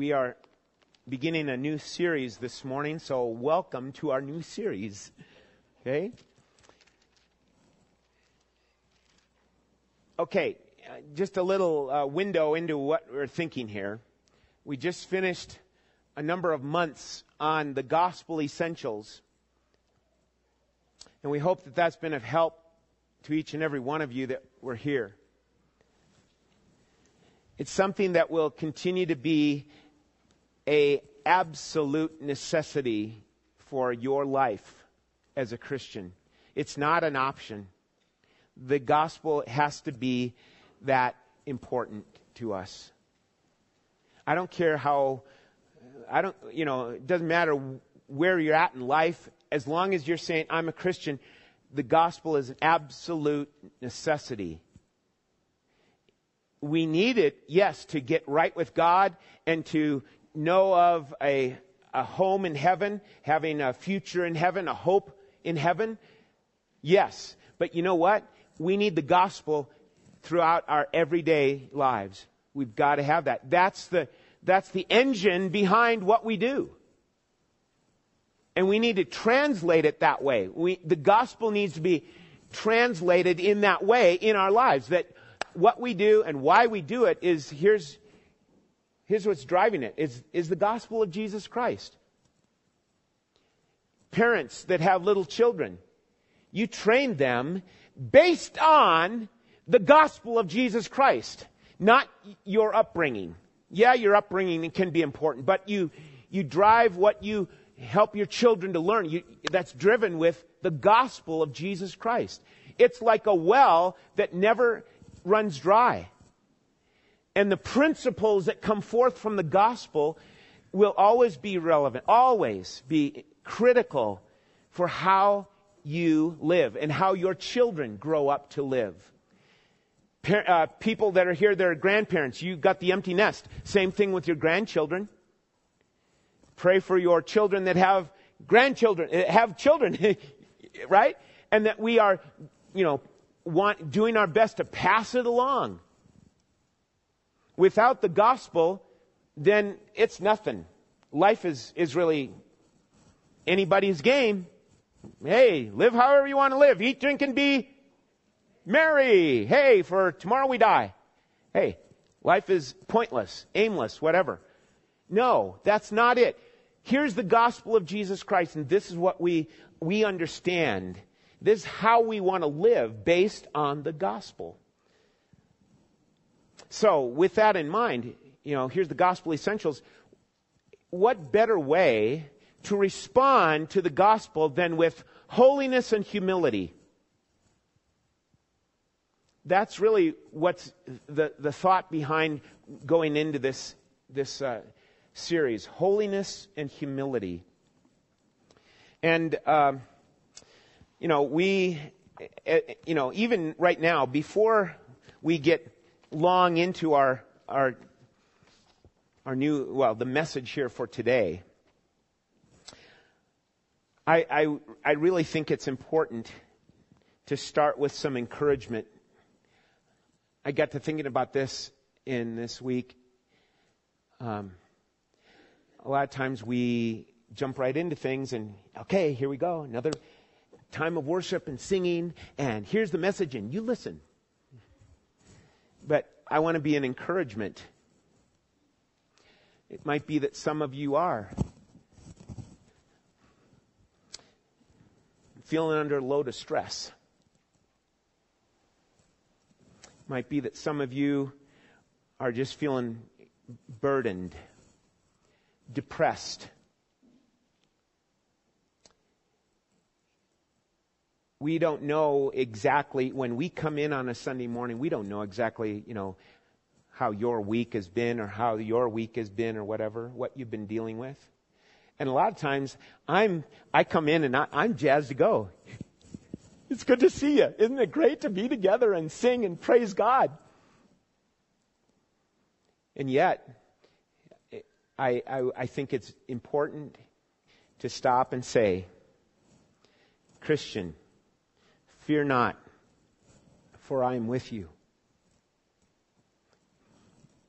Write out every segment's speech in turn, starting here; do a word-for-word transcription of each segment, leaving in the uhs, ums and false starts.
We are beginning a new series this morning, so welcome to our new series, okay? Okay, just a little uh, window into what we're thinking here. We just finished a number of months on the gospel essentials, and we hope that that's been of help to each and every one of you that were here. It's something that will continue to be an absolute necessity for your life as a Christian. It's not an option. The gospel has to be that important to us. I don't care how, I don't, you know, it doesn't matter where you're at in life. As long as you're saying, I'm a Christian, the gospel is an absolute necessity. We need it, yes, to get right with God and to know of a, a home in heaven, having a future in heaven, a hope in heaven. Yes, but you know what? We need the gospel throughout our everyday lives. We've got to have that. That's the, that's the engine behind what we do. And we need to translate it that way. We, the gospel needs to be translated in that way in our lives. That what we do and why we do it is, here's Here's what's driving it, is, is the gospel of Jesus Christ. Parents that have little children, you train them based on the gospel of Jesus Christ, not your upbringing. Yeah, your upbringing can be important, but you, you drive what you help your children to learn. You, that's driven with the gospel of Jesus Christ. It's like a well that never runs dry. And the principles that come forth from the gospel will always be relevant, always be critical for how you live and how your children grow up to live. Pa- uh, people that are here, they're grandparents. You got the empty nest. Same thing with your grandchildren. Pray for your children that have grandchildren, have children, right? And that we are, you know, want, doing our best to pass it along. Without the gospel, then it's nothing. Life is, is really anybody's game. Hey, live however you want to live. Eat, drink, and be merry. Hey, for tomorrow we die. Hey, life is pointless, aimless, whatever. No, that's not it. Here's the gospel of Jesus Christ, and this is what we, we understand. This is how we want to live based on the gospel. So with that in mind, you know, here's the gospel essentials. What better way to respond to the gospel than with holiness and humility? That's really what's the, the thought behind going into this, this uh, series, holiness and humility. And, um, you know, we, you know, even right now, before we get long into our our our new well the message here for today, I, I I really think it's important to start with some encouragement. I got to thinking about this in this week. Um, a lot of times we jump right into things and okay, here we go, another time of worship and singing, and here's the message, and you listen. But I want to be an encouragement. It might be that some of you are feeling under a load of stress. It might be that some of you are just feeling burdened, depressed. We don't know exactly, when we come in on a Sunday morning, we don't know exactly, you know, how your week has been or how your week has been or whatever, what you've been dealing with. And a lot of times, I'm, I come in and I, I'm jazzed to go. It's good to see you. Isn't it great to be together and sing and praise God? And yet, I, I, I think it's important to stop and say, Christian, fear not, for I am with you.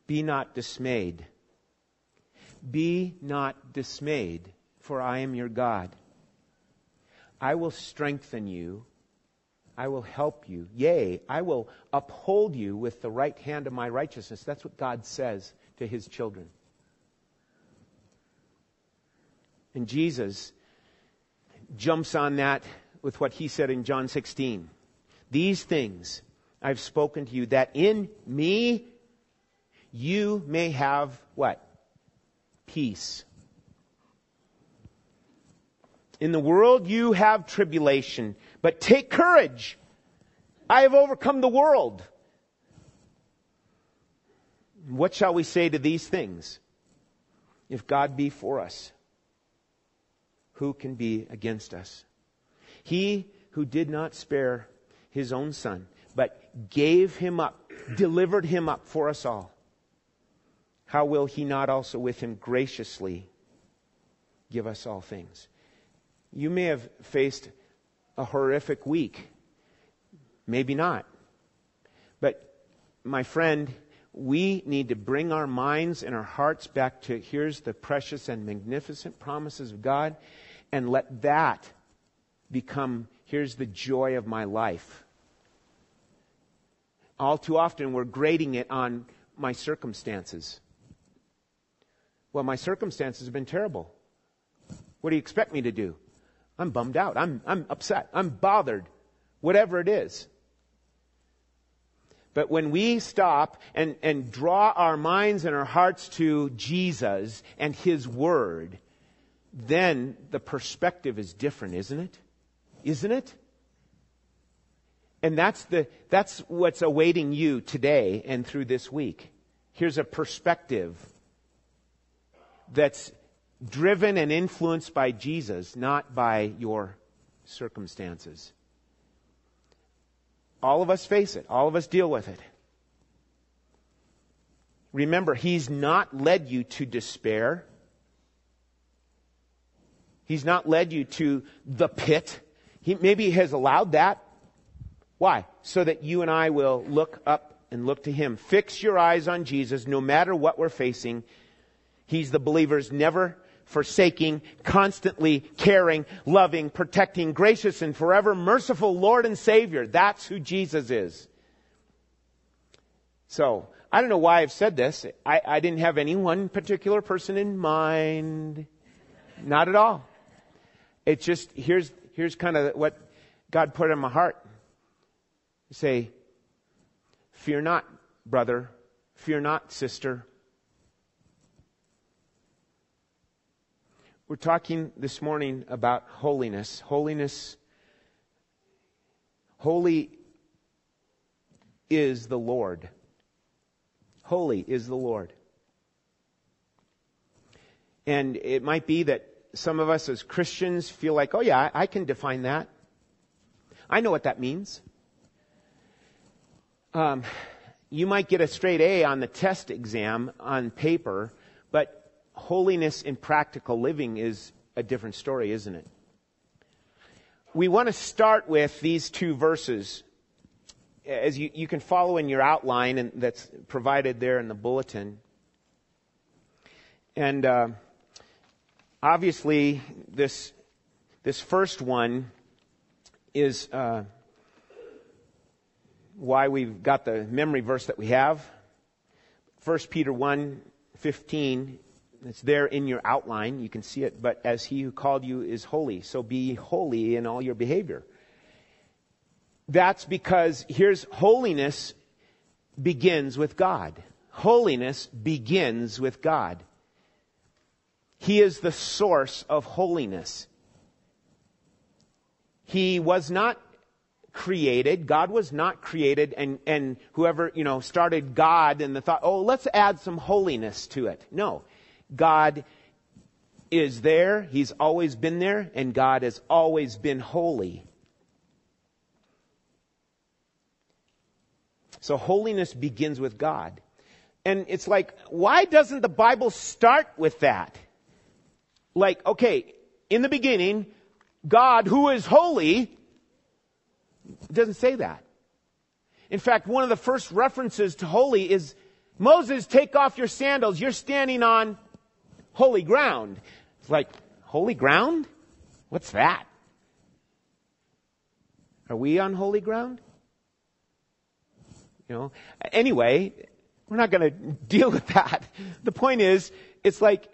Be not dismayed. Be not dismayed, for I am your God. I will strengthen you. I will help you. Yea, I will uphold you with the right hand of my righteousness. That's what God says to his children. And Jesus jumps on that with what he said in John sixteen. These things I've spoken to you, that in me you may have what? Peace. In the world you have tribulation, but take courage. I have overcome the world. What shall we say to these things? If God be for us, who can be against us? He who did not spare his own son, but gave him up, delivered him up for us all, how will he not also with him graciously give us all things? You may have faced a horrific week. Maybe not. But my friend, we need to bring our minds and our hearts back to here's the precious and magnificent promises of God, and let that become here's the joy of my life. All too often we're grading it on my circumstances. Well, my circumstances have been terrible. What do you expect me to do? I'm bummed out. I'm I'm upset. I'm bothered. Whatever it is. But when we stop and, and draw our minds and our hearts to Jesus and His Word, then the perspective is different, isn't it? Isn't it? And that's the that's what's awaiting you today and through this week. Here's a perspective that's driven and influenced by Jesus, not by your circumstances. All of us face it. All of us deal with it. Remember, He's not led you to despair. He's not led you to the pit. He maybe has allowed that. Why? So that you and I will look up and look to Him. Fix your eyes on Jesus no matter what we're facing. He's the believer's never forsaking, constantly caring, loving, protecting, gracious, and forever merciful Lord and Savior. That's who Jesus is. So, I don't know why I've said this. I, I didn't have any one particular person in mind. Not at all. It's just, here's, here's kind of what God put in my heart. Say, fear not, brother. Fear not, sister. We're talking this morning about holiness. Holiness. Holy is the Lord. Holy is the Lord. And it might be that some of us as Christians feel like, oh yeah, I can define that. I know what that means. Um, you might get a straight A on the test exam on paper, but holiness in practical living is a different story, isn't it? We want to start with these two verses. As you, you can follow in your outline, and that's provided there in the bulletin. And uh, obviously, this this first one is uh, why we've got the memory verse that we have. First Peter one fifteen. It's there in your outline. You can see it. But as He who called you is holy, so be holy in all your behavior. That's because here's holiness begins with God. Holiness begins with God. He is the source of holiness. He was not created. God was not created. And, and whoever, you know, started God and the thought, oh, let's add some holiness to it. No. God is there, He's always been there, and God has always been holy. So holiness begins with God. And it's like, why doesn't the Bible start with that? Like, okay, in the beginning, God, who is holy, doesn't say that. In fact, one of the first references to holy is, Moses, take off your sandals. You're standing on holy ground. It's like, holy ground? What's that? Are we on holy ground? You know, anyway, we're not going to deal with that. The point is, it's like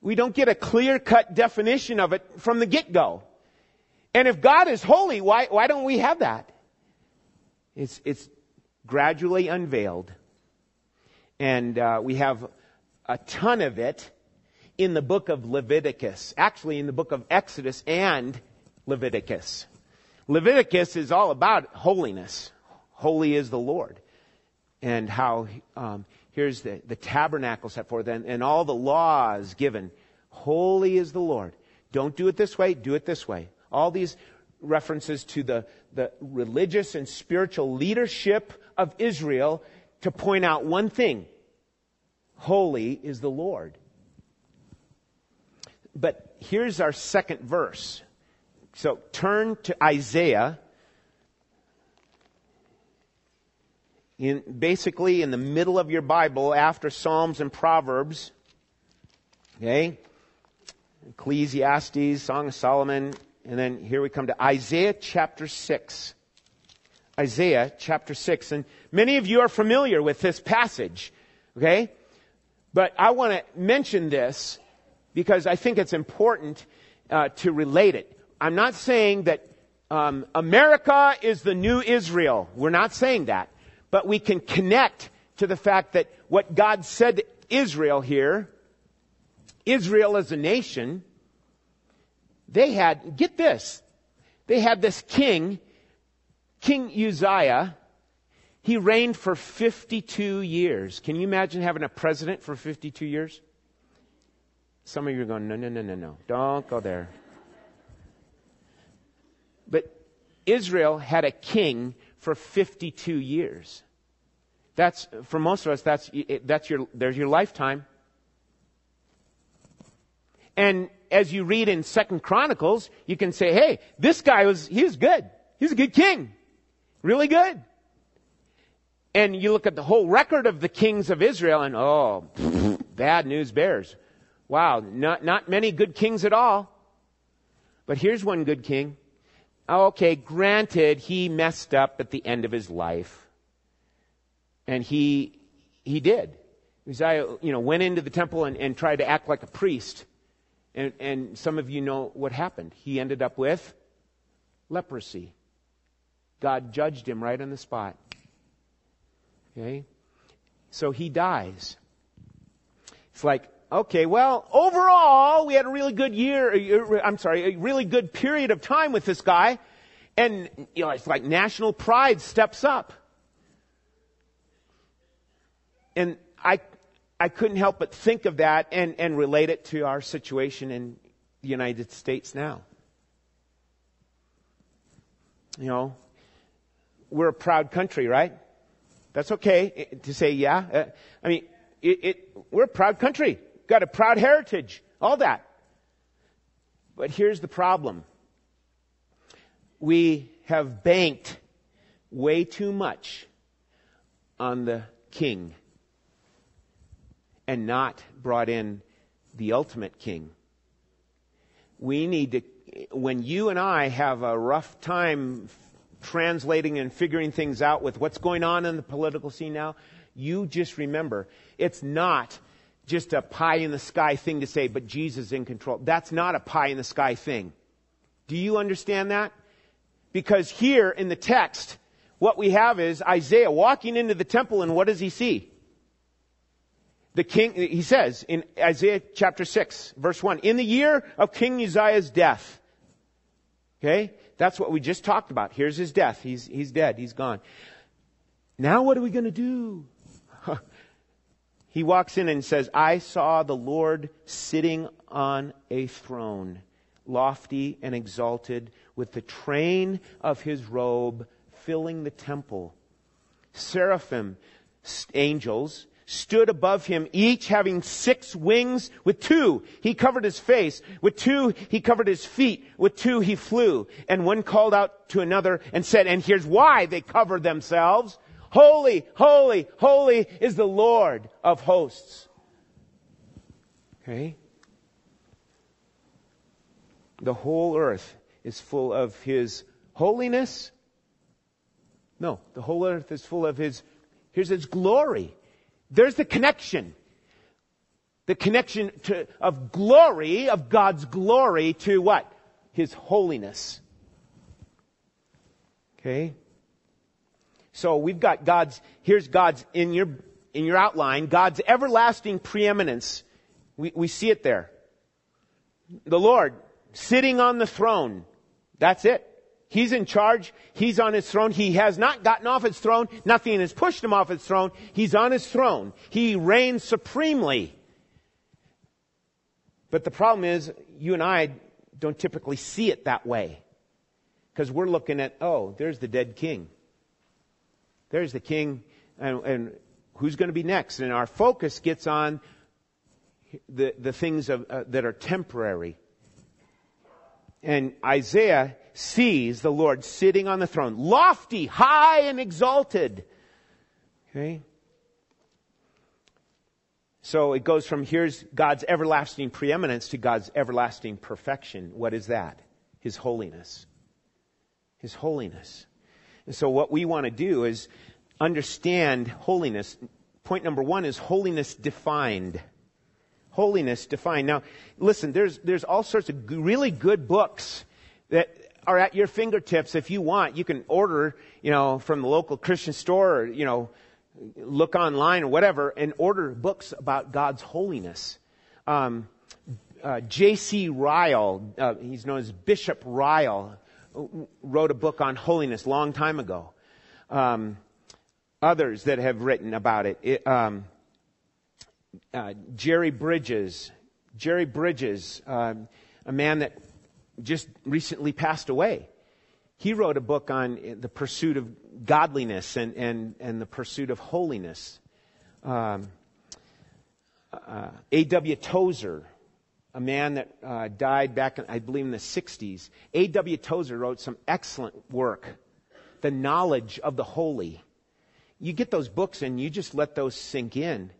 we don't get a clear-cut definition of it from the get-go. And if God is holy, why why don't we have that? It's it's gradually unveiled, and uh, we have a ton of it in the book of Leviticus. Actually, in the book of Exodus and Leviticus. Leviticus is all about holiness. Holy is the Lord. And how, um, here's the, the tabernacle set forth and, and all the laws given. Holy is the Lord. Don't do it this way, do it this way. All these references to the, the religious and spiritual leadership of Israel to point out one thing. Holy is the Lord. But here's our second verse. So turn to Isaiah. In, basically in the middle of your Bible after Psalms and Proverbs. Okay. Ecclesiastes, Song of Solomon. And then here we come to Isaiah chapter six. Isaiah chapter six. And many of you are familiar with this passage. Okay. But I want to mention this because I think it's important uh, to relate it. I'm not saying that um, America is the new Israel. We're not saying that. But we can connect to the fact that what God said to Israel here, Israel as a nation, they had, get this, they had this king, King Uzziah. He reigned for fifty-two years. Can you imagine having a president for fifty-two years? Some of you are going, no, no, no, no, no. Don't go there. But Israel had a king for fifty-two years. That's, for most of us, that's, that's your, there's your lifetime. And as you read in Second Chronicles, you can say, hey, this guy was, he was good. He's a good king. Really good. And you look at the whole record of the kings of Israel and, oh, bad news bears. Wow. Not, not many good kings at all. But here's one good king. Okay, granted, he messed up at the end of his life. And he, he did. Uzziah, you know, went into the temple and, and tried to act like a priest. And, and some of you know what happened. He ended up with leprosy. God judged him right on the spot. Okay? So he dies. It's like, okay, well, overall, we had a really good year, I'm sorry, a really good period of time with this guy. And, you know, it's like national pride steps up. And I, I couldn't help but think of that and, and relate it to our situation in the United States now. You know, we're a proud country, right? That's okay to say, yeah. Uh, I mean, it, it, we're a proud country. Got a proud heritage, all that. But here's the problem. We have banked way too much on the king and not brought in the ultimate king. We need to, when you and I have a rough time translating and figuring things out with what's going on in the political scene now, you just remember, it's not just a pie-in-the-sky thing to say, but Jesus is in control. That's not a pie-in-the-sky thing. Do you understand that? Because here in the text, what we have is Isaiah walking into the temple, and what does he see? The king, he says in Isaiah chapter six, verse one, in the year of King Uzziah's death. Okay? That's what we just talked about. Here's his death. He's, he's dead. He's gone. Now what are we going to do? He walks in and says, I saw the Lord sitting on a throne, lofty and exalted, with the train of his robe filling the temple. Seraphim, angels, stood above him, each having six wings. With two, he covered his face. With two, he covered his feet. With two, he flew. And one called out to another and said, and here's why they covered themselves. Holy, holy, holy is the Lord of hosts. Okay? the whole earth is full of His holiness. No, the whole earth is full of His, here's His glory. There's the connection. The connection to, of glory, of God's glory to what? His holiness. Okay? So we've got God's, here's God's in your, in your outline, God's everlasting preeminence. We, we see it there. The Lord sitting on the throne. That's it. He's in charge. He's on His throne. He has not gotten off His throne. Nothing has pushed Him off His throne. He's on His throne. He reigns supremely. But the problem is, you and I don't typically see it that way. Because we're looking at, oh, there's the dead king. There's the king. And, and who's going to be next? And our focus gets on the, the things of, uh, that are temporary. And Isaiah sees the Lord sitting on the throne, lofty, high, and exalted. Okay? So it goes from here's God's everlasting preeminence to God's everlasting perfection. What is that? His holiness. His holiness. And so what we want to do is understand holiness. Point number one is holiness defined. Holiness defined. Now, listen, there's there's all sorts of really good books that are at your fingertips if you want. You can order, you know, from the local Christian store or, you know, look online or whatever and order books about God's holiness. Um, uh, J C Ryle, uh, he's known as Bishop Ryle, wrote a book on holiness a long time ago. Um, others that have written about it. it um, uh, Jerry Bridges. Jerry Bridges, uh, a man that just recently passed away. He wrote a book on the pursuit of godliness and, and, and the pursuit of holiness. Um, uh, A W Tozer, a man that uh, died back, in, I believe, in the sixties. A W Tozer wrote some excellent work, The Knowledge of the Holy. You get those books and you just let those sink in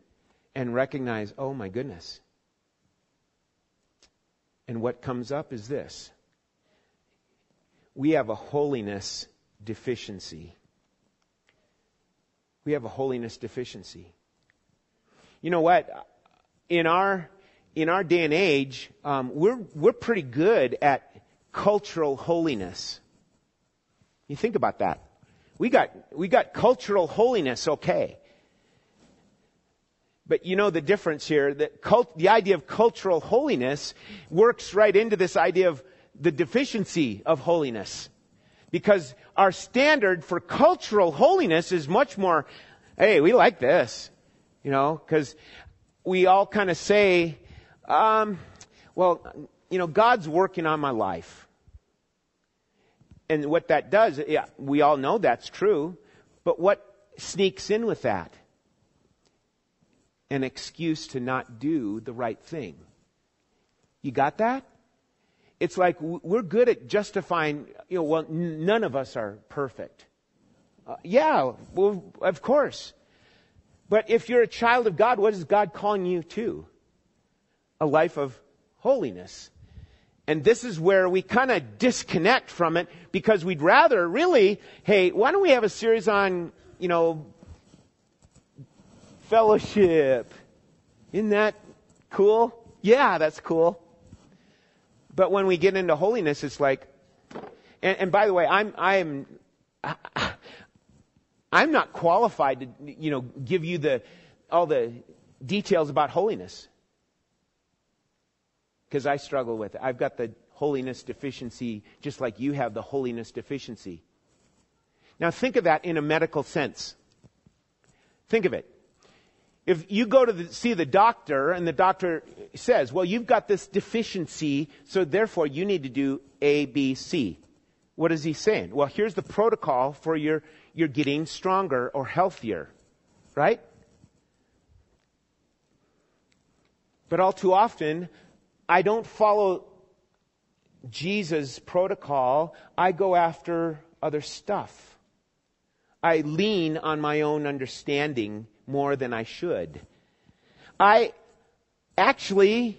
and recognize, oh my goodness. And what comes up is this. We have a holiness deficiency. We have a holiness deficiency. You know what? In our in our day and age, um, we're we're pretty good at cultural holiness. You think about that. We got we got cultural holiness, okay. But you know the difference here. That cult, the idea of cultural holiness works right into this idea of the deficiency of holiness, because our standard for cultural holiness is much more, hey, we like this, you know, because we all kind of say, um, well, you know, God's working on my life. And what that does, yeah, we all know that's true, but what sneaks in with that? An excuse to not do the right thing. You got that? It's like we're good at justifying, you know, well, n- none of us are perfect. Uh, yeah, well, of course. But if you're a child of God, what is God calling you to? A life of holiness. And this is where we kind of disconnect from it, because we'd rather really, hey, why don't we have a series on, you know, fellowship? Isn't that cool? Yeah, that's cool. But when we get into holiness, it's like, and, and by the way, I'm, I'm, I'm not qualified to, you know, give you the, all the details about holiness. Because I struggle with it. I've got the holiness deficiency, just like you have the holiness deficiency. Now think of that in a medical sense. Think of it. If you go to the, see the doctor and the doctor says, well, you've got this deficiency, so therefore you need to do A, B, C. What is he saying? Well, here's the protocol for your, your getting stronger or healthier, right? But all too often, I don't follow Jesus' protocol. I go after other stuff. I lean on my own understanding more than I should. I actually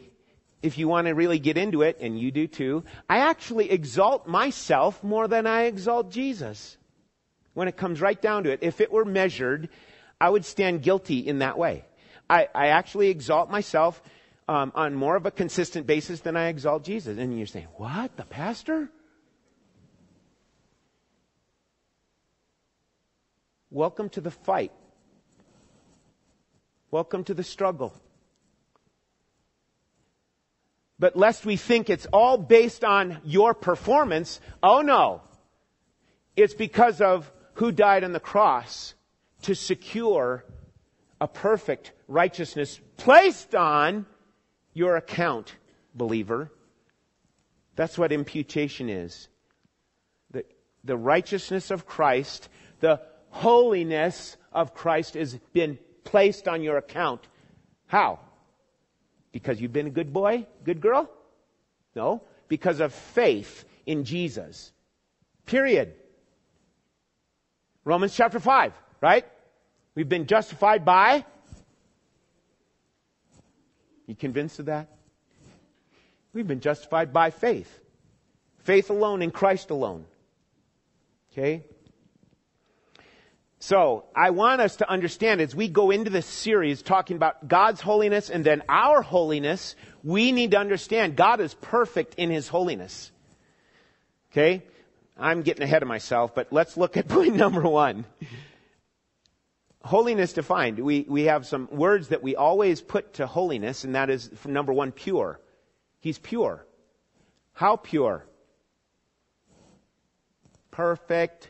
if you want to really get into it, and you do too, I actually exalt myself more than I exalt Jesus. When it comes right down to it, if it were measured, I would stand guilty in that way. I, I actually exalt myself um, on more of a consistent basis than I exalt Jesus. And you're saying, what? The pastor? Welcome to the fight. Welcome to the struggle. But lest we think it's all based on your performance, oh no, it's because of who died on the cross to secure a perfect righteousness placed on your account, believer. That's what imputation is. The, the righteousness of Christ, the holiness of Christ has been placed on your account. How? Because you've been a good boy, good girl? No, because of faith in Jesus. Period. Romans chapter five, right? We've been justified by. You convinced of that? We've been justified by faith. Faith alone in Christ alone. Okay? So, I want us to understand as we go into this series talking about God's holiness and then our holiness, we need to understand God is perfect in His holiness. Okay? I'm getting ahead of myself, but let's look at point number one. Holiness defined. We, we have some words that we always put to holiness, and that is, number one, pure. He's pure. How pure? Perfect.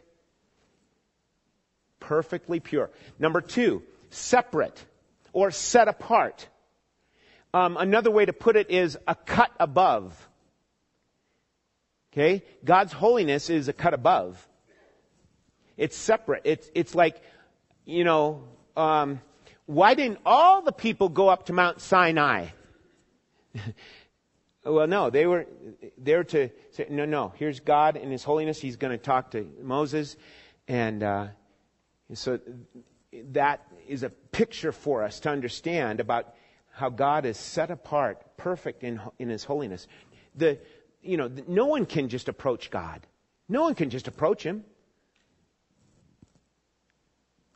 Perfectly pure. Number two, separate or set apart. Um, another way to put it is a cut above. Okay? God's holiness is a cut above. It's separate. It's, it's like, you know, um, why didn't all the people go up to Mount Sinai? Well, no, they were there to say, no, no, here's God and His holiness. He's going to talk to Moses and, uh, so that is a picture for us to understand about how God is set apart, perfect in in His holiness. The, you know, the, no one can just approach God. No one can just approach Him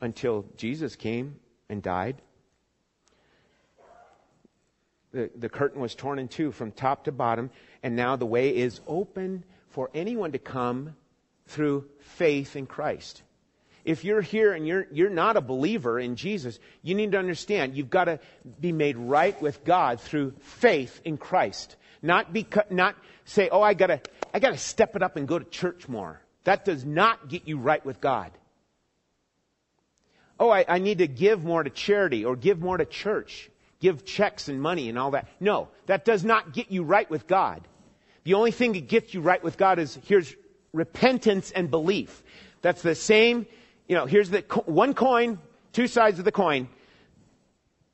until Jesus came and died. The, the curtain was torn in two from top to bottom, and now the way is open for anyone to come through faith in Christ. If you're here and you're you're not a believer in Jesus, you need to understand you've got to be made right with God through faith in Christ. Not because, not say, oh, I gotta I gotta step it up and go to church more. That does not get you right with God. Oh, I, I need to give more to charity or give more to church, give checks and money and all that. No, that does not get you right with God. The only thing that gets you right with God is here's repentance and belief. That's the same. You know, here's the co- one coin, two sides of the coin.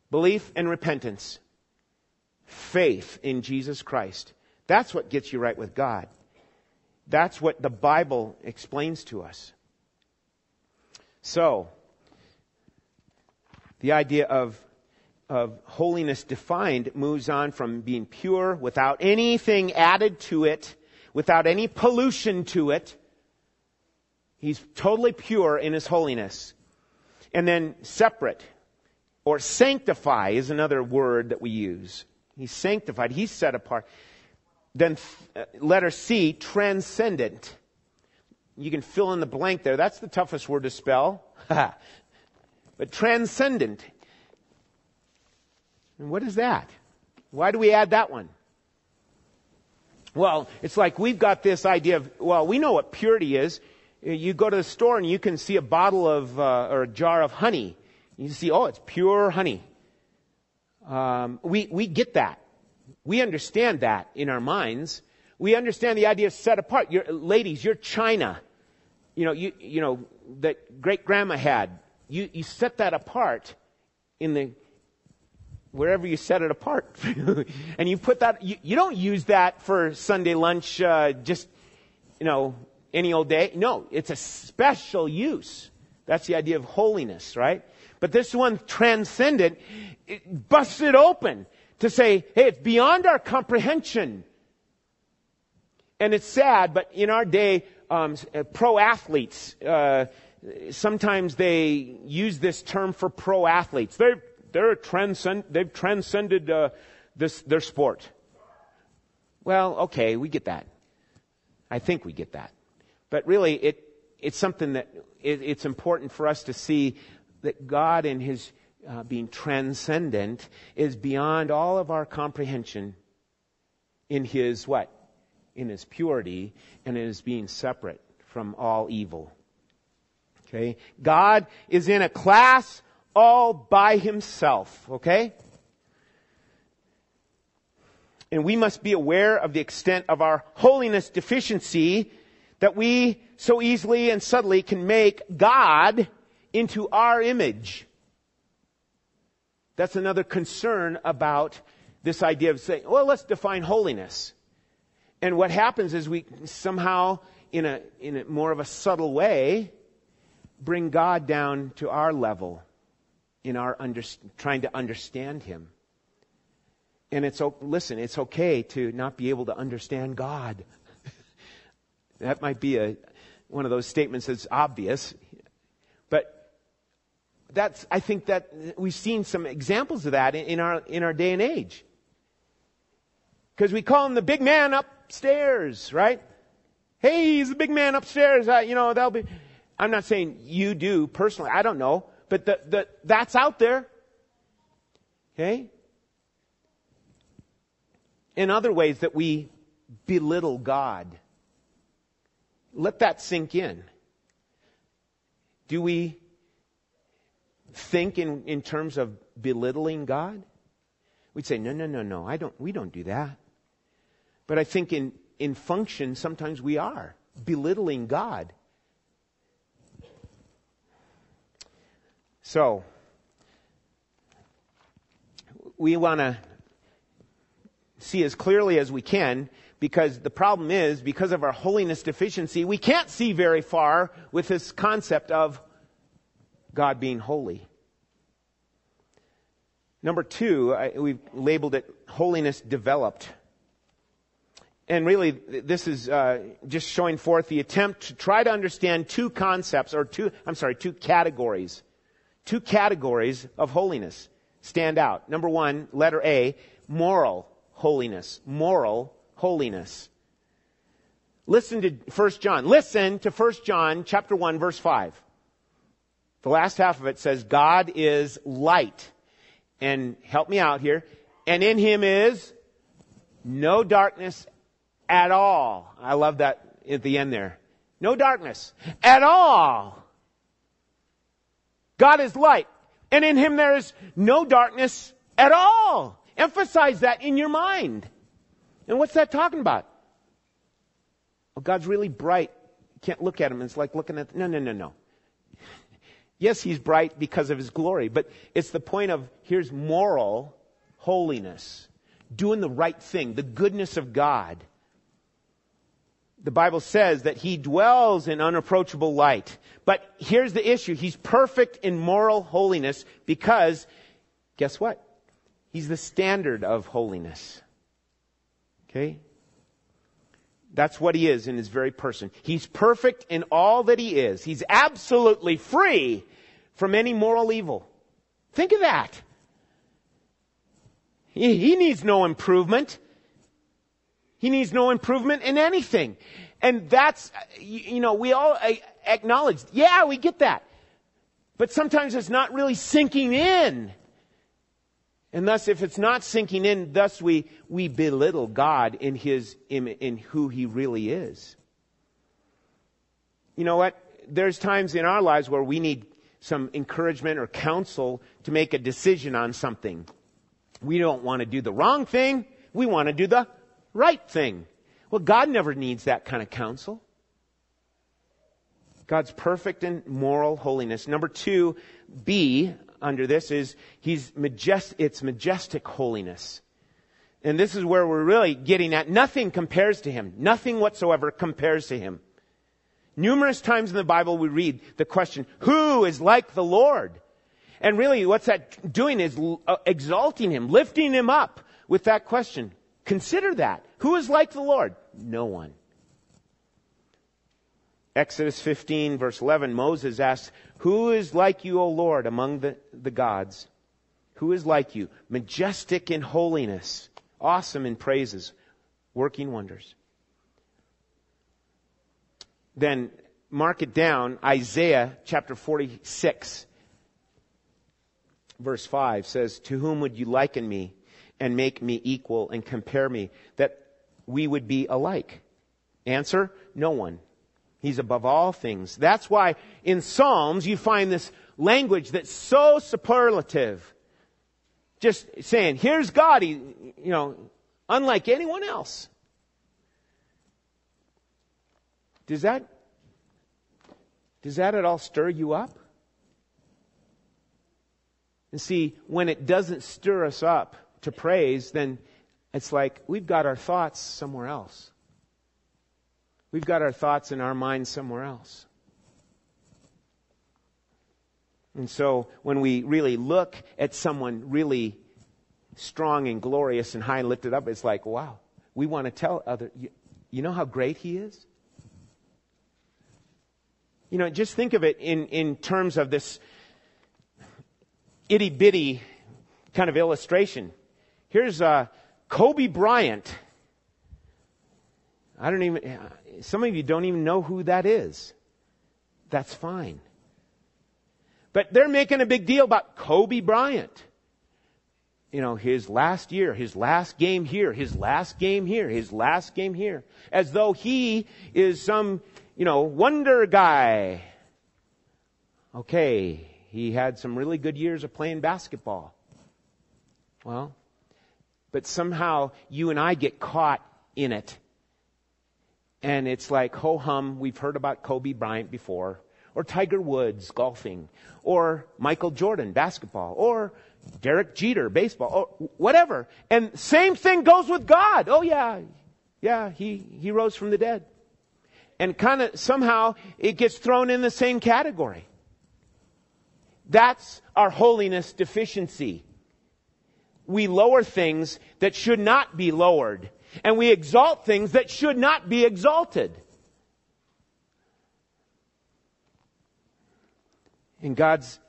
Belief and repentance. Faith in Jesus Christ. That's what gets you right with God. That's what the Bible explains to us. So, the idea of, of holiness defined moves on from being pure without anything added to it, without any pollution to it. He's totally pure in His holiness. And then separate or sanctify is another word that we use. He's sanctified. He's set apart. Then th- letter C, transcendent. You can fill in the blank there. That's the toughest word to spell. But transcendent. And what is that? Why do we add that one? Well, it's like we've got this idea of, well, we know what purity is. You go to the store and you can see a bottle of, uh, or a jar of honey. You see, oh, it's pure honey. Um, we, we get that. We understand that in our minds. We understand the idea of set apart. You're, ladies, your china, you know, you, you know, that great grandma had, you, you set that apart in the, wherever you set it apart. And you put that, you, you don't use that for Sunday lunch, uh, just, you know, any old day? No, it's a special use. That's the idea of holiness, right? But this one, transcendent, it busts it open to say, hey, it's beyond our comprehension. And it's sad, but in our day, um, pro athletes, uh, sometimes they use this term for pro athletes. They're, they're transcend, they've transcended uh, this, their sport. Well, okay, we get that. I think we get that. But really, it it's something that it, it's important for us to see that God in His uh, being transcendent is beyond all of our comprehension in His what? In His purity and in His being separate from all evil. Okay? God is in a class all by Himself. Okay? And we must be aware of the extent of our holiness deficiency that we so easily and subtly can make God into our image. That's another concern about this idea of saying, well, let's define holiness. And what happens is we somehow, in a, in a more of a subtle way, bring God down to our level in our under, trying to understand Him. And it's, listen, it's okay to not be able to understand God. That might be a, one of those statements that's obvious. But that's, I think that we've seen some examples of that in our, in our day and age. Because we call Him the big man upstairs, right? Hey, He's the big man upstairs. I, you know, that'll be, I'm not saying you do personally. I don't know. But the, the, that's out there. Okay? In other ways that we belittle God. Let that sink in. Do we think in, in terms of belittling God? We'd say, no, no, no, no, I don't, we don't do that. But I think in, in function, sometimes we are belittling God. So, we want to see as clearly as we can, because the problem is, because of our holiness deficiency, we can't see very far with this concept of God being holy. Number two, I, we've labeled it holiness developed. And really, this is uh, just showing forth the attempt to try to understand two concepts, or two, I'm sorry, two categories. Two categories of holiness stand out. Number one, letter A, moral holiness. Moral holiness. Listen to First John. Listen to First John chapter one, verse five. The last half of it says, God is light. And help me out here. And in Him is no darkness at all. I love that at the end there. No darkness at all. God is light. And in Him there is no darkness at all. Emphasize that in your mind. And what's that talking about? Well, God's really bright. You can't look at Him. It's like looking at... No, no, no, no. Yes, He's bright because of His glory. But it's the point of, here's moral holiness. Doing the right thing. The goodness of God. The Bible says that He dwells in unapproachable light. But here's the issue. He's perfect in moral holiness because, guess what? He's the standard of holiness. Okay? That's what He is in His very person. He's perfect in all that He is. He's absolutely free from any moral evil. Think of that. He, he needs no improvement. He needs no improvement in anything. And that's, you, you know, we all acknowledge, yeah, we get that. But sometimes it's not really sinking in. And thus, if it's not sinking in, thus we, we belittle God in His, in, in who He really is. You know what? There's times in our lives where we need some encouragement or counsel to make a decision on something. We don't want to do the wrong thing. We want to do the right thing. Well, God never needs that kind of counsel. God's perfect in moral holiness. Number two, B, under this is he's majest, it's majestic holiness. And this is where we're really getting at. Nothing compares to Him. Nothing whatsoever compares to Him. Numerous times in the Bible we read the question, who is like the Lord? And really what's that doing is exalting Him, lifting Him up, with that question. Consider that. Who is like the Lord? No one. Exodus fifteen, verse eleven, Moses asks, who is like you, O Lord, among the, the gods? Who is like you? Majestic in holiness, awesome in praises, working wonders. Then mark it down. Isaiah chapter forty-six, verse five says, to whom would you liken me and make me equal and compare me that we would be alike? Answer, no one. He's above all things. That's why in Psalms you find this language that's so superlative. Just saying, here's God, he, you know, unlike anyone else. Does that, does that at all stir you up? And see, when it doesn't stir us up to praise, then it's like we've got our thoughts somewhere else. We've got our thoughts in our minds somewhere else. And so when we really look at someone really strong and glorious and high and lifted up, it's like, wow, we want to tell other, you, you know how great he is? You know, just think of it in, in terms of this itty bitty kind of illustration. Here's uh, Kobe Bryant. I don't even, some of you don't even know who that is. That's fine. But they're making a big deal about Kobe Bryant. You know, his last year, his last game here, his last game here, his last game here. As though he is some, you know, wonder guy. Okay, he had some really good years of playing basketball. Well, but somehow you and I get caught in it. And it's like, ho-hum, we've heard about Kobe Bryant before, or Tiger Woods golfing, or Michael Jordan basketball, or Derek Jeter baseball, or whatever. And same thing goes with God. Oh yeah, yeah, he, he rose from the dead. And kind of somehow it gets thrown in the same category. That's our holiness deficiency. We lower things that should not be lowered. And we exalt things that should not be exalted. And God's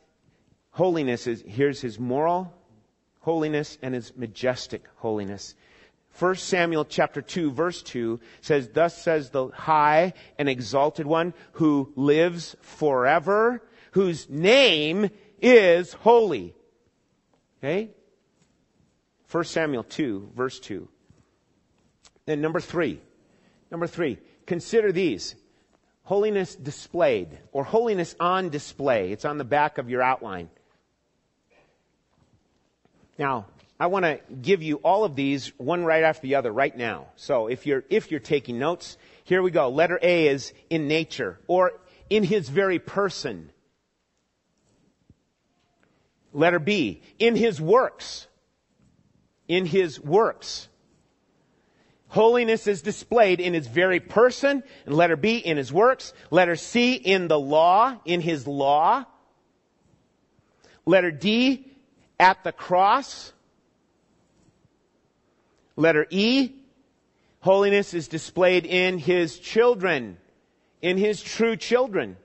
holiness is, here's his moral holiness and his majestic holiness. First Samuel chapter two, verse two says, thus says the high and exalted one who lives forever, whose name is holy. Okay? First Samuel two, verse two. Then number three, number three, consider these. Holiness displayed, or holiness on display. It's on the back of your outline. Now, I want to give you all of these, one right after the other, right now. So if you're, if you're taking notes, here we go. Letter A is in nature, or in his very person. Letter B, in his works. In his works. Holiness is displayed in his very person, and letter B, in his works. Letter C, in the law, in his law. Letter D, at the cross. Letter E, holiness is displayed in his children, in his true children.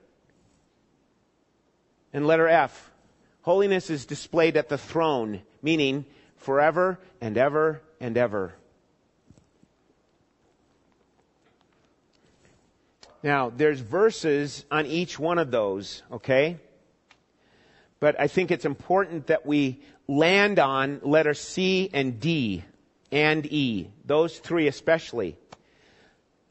And letter F, holiness is displayed at the throne, meaning forever and ever and ever. Now, there's verses on each one of those, okay? But I think it's important that we land on letter C and D and E, those three especially.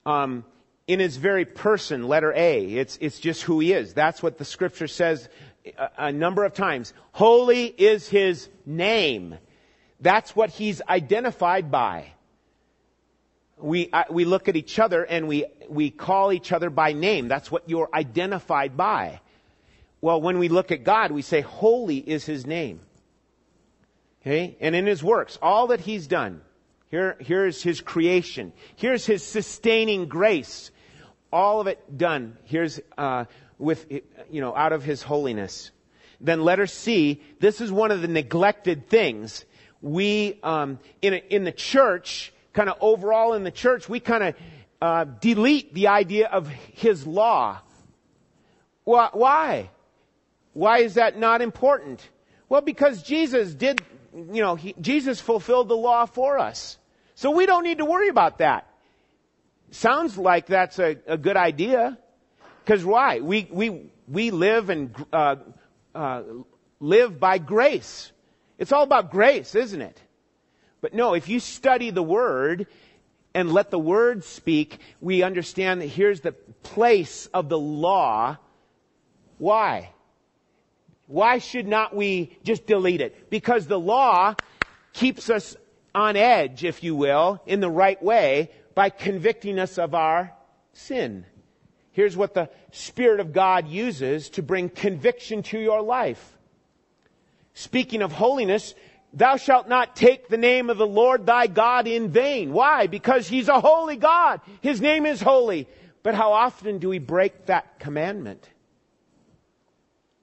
Um, in his very person, letter A, it's it's just who he is. That's what the scripture says a, a number of times. Holy is his name. That's what he's identified by. We I, we look at each other and we, we call each other by name. That's what you're identified by. Well, when we look at God, we say, holy is his name. Okay? And in his works, all that he's done. Here, here's his creation. Here's his sustaining grace. All of it done. Here's, uh, with, you know, out of his holiness. Then letter C, this is one of the neglected things. we, um, in, a, in the church, kind of overall in the church, we kind of uh, delete the idea of His law. Why? Why is that not important? Well, because Jesus did, you know, he, Jesus fulfilled the law for us. So we don't need to worry about that. Sounds like that's a, a good idea. Because why? We, we, we live and, uh, uh, live by grace. It's all about grace, isn't it? But no, if you study the Word and let the Word speak, we understand that here's the place of the law. Why? Why should not we just delete it? Because the law keeps us on edge, if you will, in the right way by convicting us of our sin. Here's what the Spirit of God uses to bring conviction to your life. Speaking of holiness, thou shalt not take the name of the Lord thy God in vain. Why? Because He's a holy God. His name is holy. But how often do we break that commandment?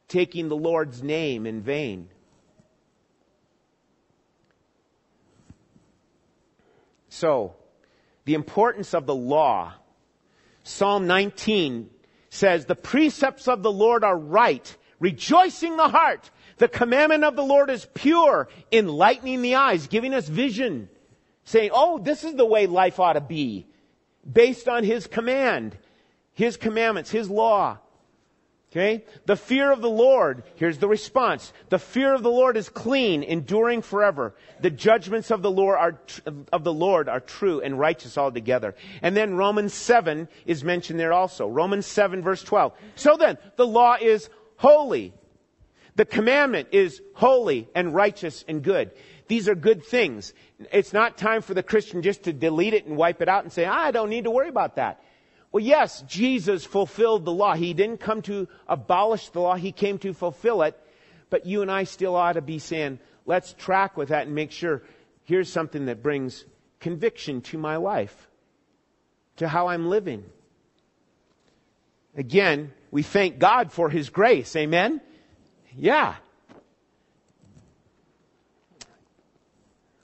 Taking the Lord's name in vain. So, the importance of the law. Psalm nineteen says, the precepts of the Lord are right, rejoicing the heart. The commandment of the Lord is pure, enlightening the eyes, giving us vision, saying, oh, this is the way life ought to be, based on His command, His commandments, His law. Okay? The fear of the Lord, here's the response. The fear of the Lord is clean, enduring forever. The judgments of the Lord are, of the Lord are true and righteous altogether. And then Romans seven is mentioned there also. Romans seven verse twelve. So then, the law is holy. The commandment is holy and righteous and good. These are good things. It's not time for the Christian just to delete it and wipe it out and say, I don't need to worry about that. Well, yes, Jesus fulfilled the law. He didn't come to abolish the law. He came to fulfill it. But you and I still ought to be saying, let's track with that and make sure here's something that brings conviction to my life, to how I'm living. Again, we thank God for His grace. Amen? Yeah.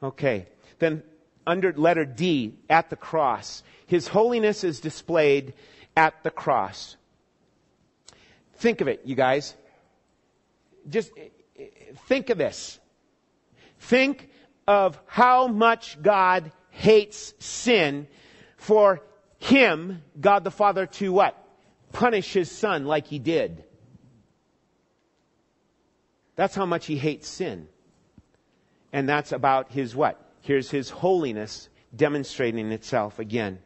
Okay. Then under letter D, at the cross. His holiness is displayed at the cross. Think of it, you guys. Just think of this. Think of how much God hates sin for Him, God the Father, to what? Punish His Son like He did. That's how much He hates sin. And that's about His what? Here's His holiness demonstrating itself again.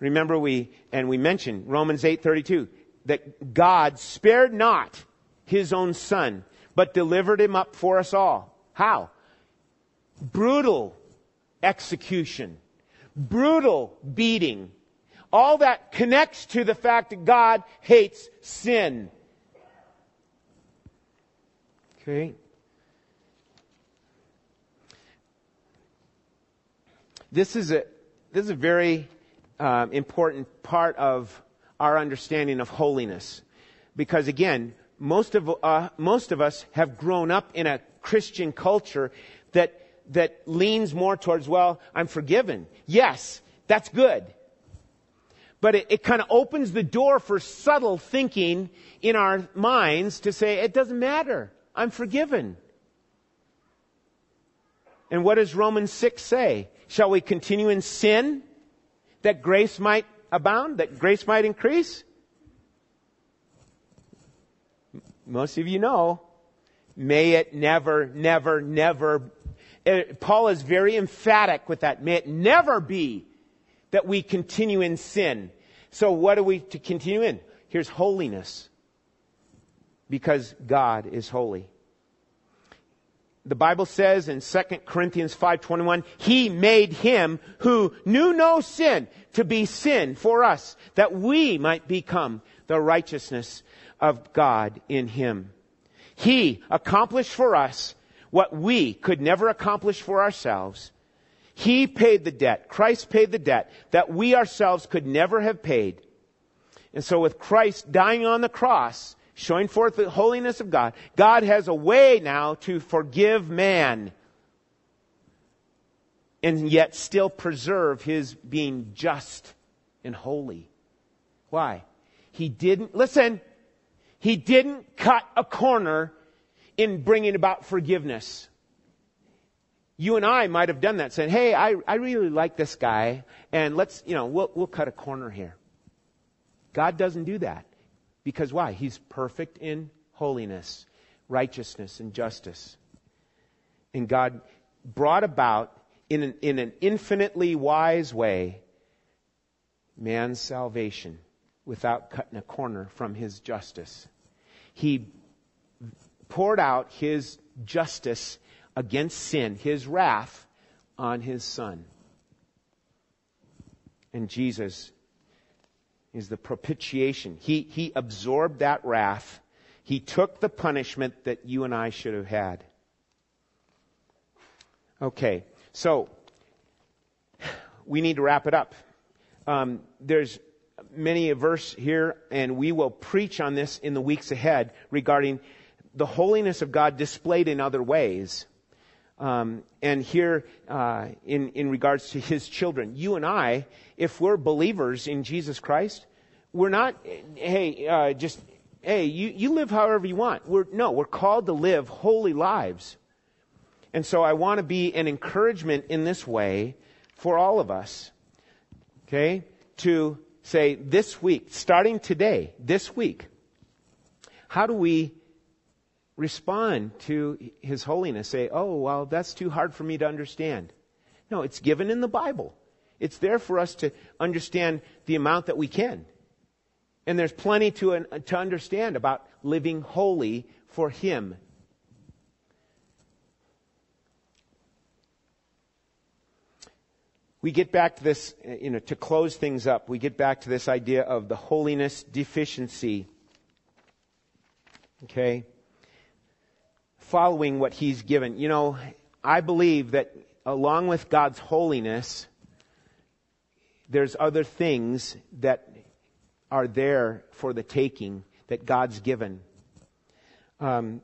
Remember we, and we mentioned Romans eight thirty-two, that God spared not His own Son, but delivered Him up for us all. How? Brutal execution. Brutal beating. All that connects to the fact that God hates sin. Okay. This is a, this is a very um, important part of our understanding of holiness. Because again, most of, uh, most of us have grown up in a Christian culture that, that leans more towards, well, I'm forgiven. Yes, that's good. But it, it kind of opens the door for subtle thinking in our minds to say, it doesn't matter. I'm forgiven. And what does Romans six say? Shall we continue in sin that grace might abound, that grace might increase? Most of you know, may it never, never, never. Paul is very emphatic with that. May it never be that we continue in sin. So what are we to continue in? Here's holiness. Because God is holy. The Bible says in Second Corinthians five twenty-one, He made Him who knew no sin to be sin for us, that we might become the righteousness of God in Him. He accomplished for us what we could never accomplish for ourselves. He paid the debt. Christ paid the debt that we ourselves could never have paid. And so with Christ dying on the cross, showing forth the holiness of God, God has a way now to forgive man. and yet still preserve his being just and holy. Why? He didn't, listen, he didn't cut a corner in bringing about forgiveness. You and I might have done that, saying, hey, I, I really like this guy, and let's, you know, we'll, we'll cut a corner here. God doesn't do that. Because why? He's perfect in holiness, righteousness, and justice. And God brought about in an, in an infinitely wise way man's salvation without cutting a corner from his justice. He poured out his justice against sin, his wrath on his son. And Jesus is the propitiation. He, he absorbed that wrath. He took the punishment that you and I should have had. Okay, so we need to wrap it up. Um, there's many a verse here, and we will preach on this in the weeks ahead regarding the holiness of God displayed in other ways. Um, and here, uh, in, in regards to his children, you and I, if we're believers in Jesus Christ, we're not, hey, uh, just, hey, you, you live however you want. We're, no, we're called to live holy lives. And so I want to be an encouragement in this way for all of us, okay, to say this week, starting today, this week, how do we respond to his holiness? Say, oh, well, that's too hard for me to understand. No, it's given in the Bible. It's there for us to understand the amount that we can. And there's plenty to, uh, to understand about living holy for him. We get back to this, you know, to close things up, we get back to this idea of the holiness deficiency. Okay? Following what he's given. You know, I believe that along with God's holiness, there's other things that are there for the taking that God's given. Um,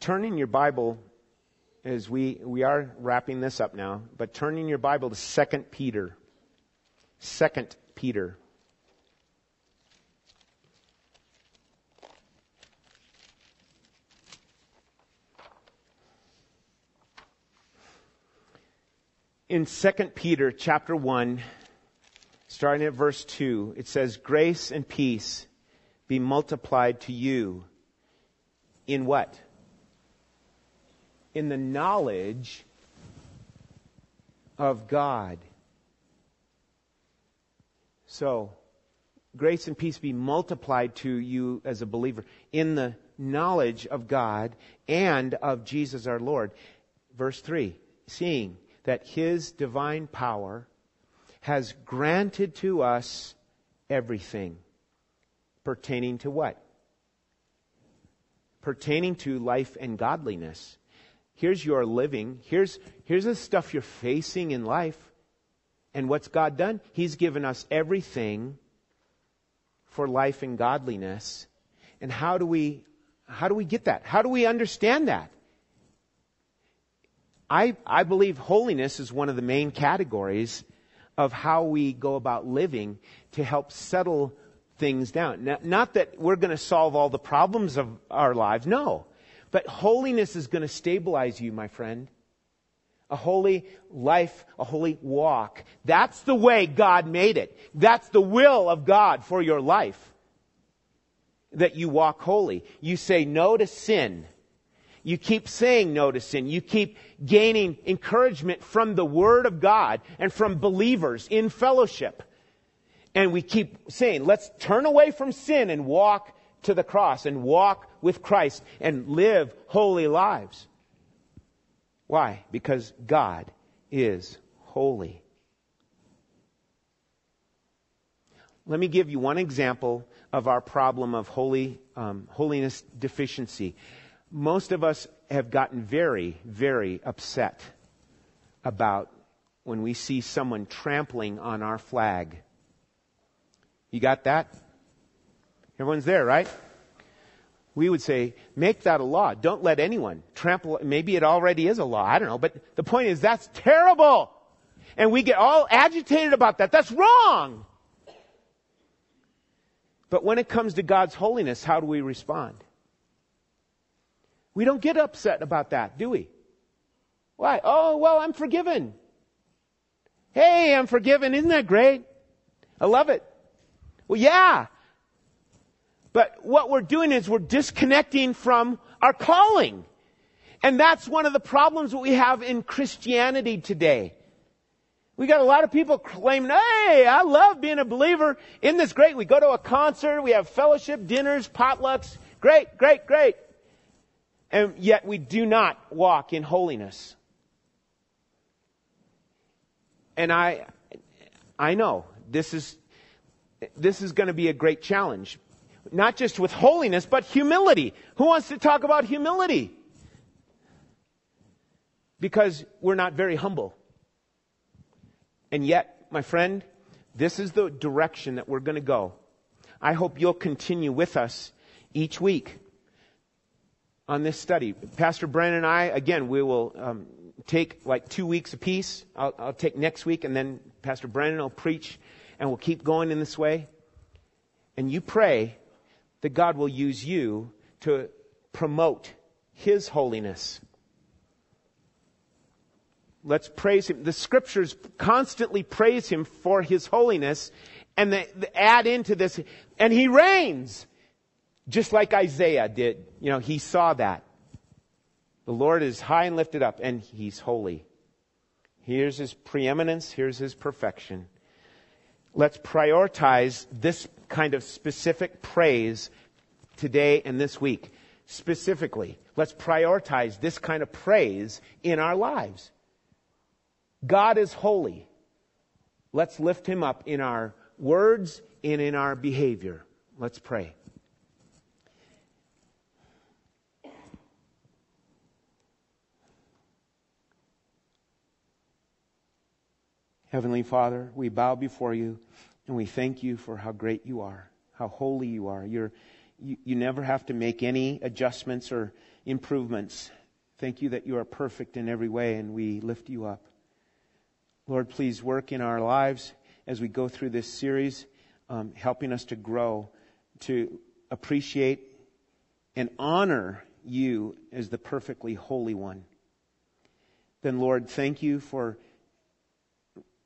turn in your Bible, as we, we are wrapping this up now, but turn in your Bible to Second Peter. Second Peter. In Second Peter chapter one, starting at verse two, it says, grace and peace be multiplied to you in what? In the knowledge of God. So, grace and peace be multiplied to you as a believer in the knowledge of God and of Jesus our Lord. Verse three, seeing that his divine power has granted to us everything pertaining to what? Pertaining to life and godliness. Here's your living. Here's, here's the stuff you're facing in life. And what's God done? He's given us everything for life and godliness. And how do we, how do we get that? How do we understand that? I, I believe holiness is one of the main categories of how we go about living to help settle things down. Now, not that we're going to solve all the problems of our lives, no. But holiness is going to stabilize you, my friend. A holy life, a holy walk. That's the way God made it. That's the will of God for your life. That you walk holy. You say no to sin. You keep saying no to sin. You keep gaining encouragement from the Word of God and from believers in fellowship. And we keep saying, let's turn away from sin and walk to the cross and walk with Christ and live holy lives. Why? Because God is holy. Let me give you one example of our problem of holy, um, holiness deficiency. Most of us have gotten very, very upset about when we see someone trampling on our flag. You got that? Everyone's there, right? We would say, make that a law. Don't let anyone trample. Maybe it already is a law. I don't know. But the point is, that's terrible. and we get all agitated about that. That's wrong. But when it comes to God's holiness, how do we respond? We don't get upset about that, do we? Why? Oh, well, I'm forgiven. Hey, I'm forgiven. Isn't that great? I love it. Well, yeah. But what we're doing is we're disconnecting from our calling. And that's one of the problems that we have in Christianity today. We got a lot of people claiming, hey, I love being a believer. Isn't this great? We go to a concert. We have fellowship, dinners, potlucks. Great, great, great. And yet we do not walk in holiness. And I, I know this is, this is going to be a great challenge. Not just with holiness, but humility. Who wants to talk about humility? Because we're not very humble. And yet, my friend, this is the direction that we're going to go. I hope you'll continue with us each week on this study. Pastor Brent and I, again, we will um, take like two weeks apiece. I'll, I'll take next week, and then Pastor Brandon will preach, and we'll keep going in this way. And you pray that God will use you to promote His holiness. Let's praise Him. The Scriptures constantly praise Him for His holiness, and they, they add into this, and He reigns, just like Isaiah did. You know, he saw that. The Lord is high and lifted up, and He's holy. Here's His preeminence. Here's His perfection. Let's prioritize this kind of specific praise today and this week. Specifically, let's prioritize this kind of praise in our lives. God is holy. Let's lift Him up in our words and in our behavior. Let's pray. Heavenly Father, we bow before You and we thank You for how great You are, how holy You are. You're, you, you never have to make any adjustments or improvements. Thank You that You are perfect in every way, and we lift You up. Lord, please work in our lives as we go through this series, um, helping us to grow, to appreciate and honor You as the perfectly holy one. Then, Lord, thank You for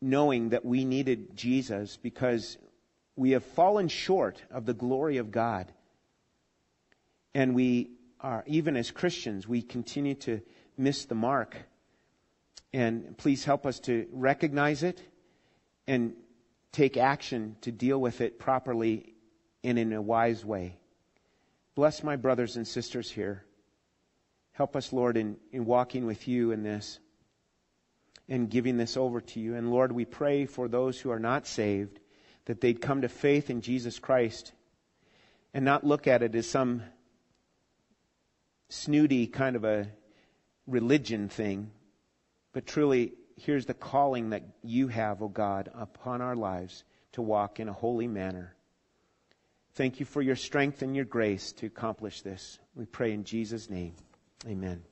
knowing that we needed Jesus, because we have fallen short of the glory of God. And we are, even as Christians, we continue to miss the mark. And please help us to recognize it and take action to deal with it properly and in a wise way. Bless my brothers and sisters here. Help us, Lord, in, in walking with You in this, and giving this over to You. And Lord, we pray for those who are not saved, that they'd come to faith in Jesus Christ and not look at it as some snooty kind of a religion thing, but truly, here's the calling that You have, O God, upon our lives to walk in a holy manner. Thank You for Your strength and Your grace to accomplish this. We pray in Jesus' name. Amen.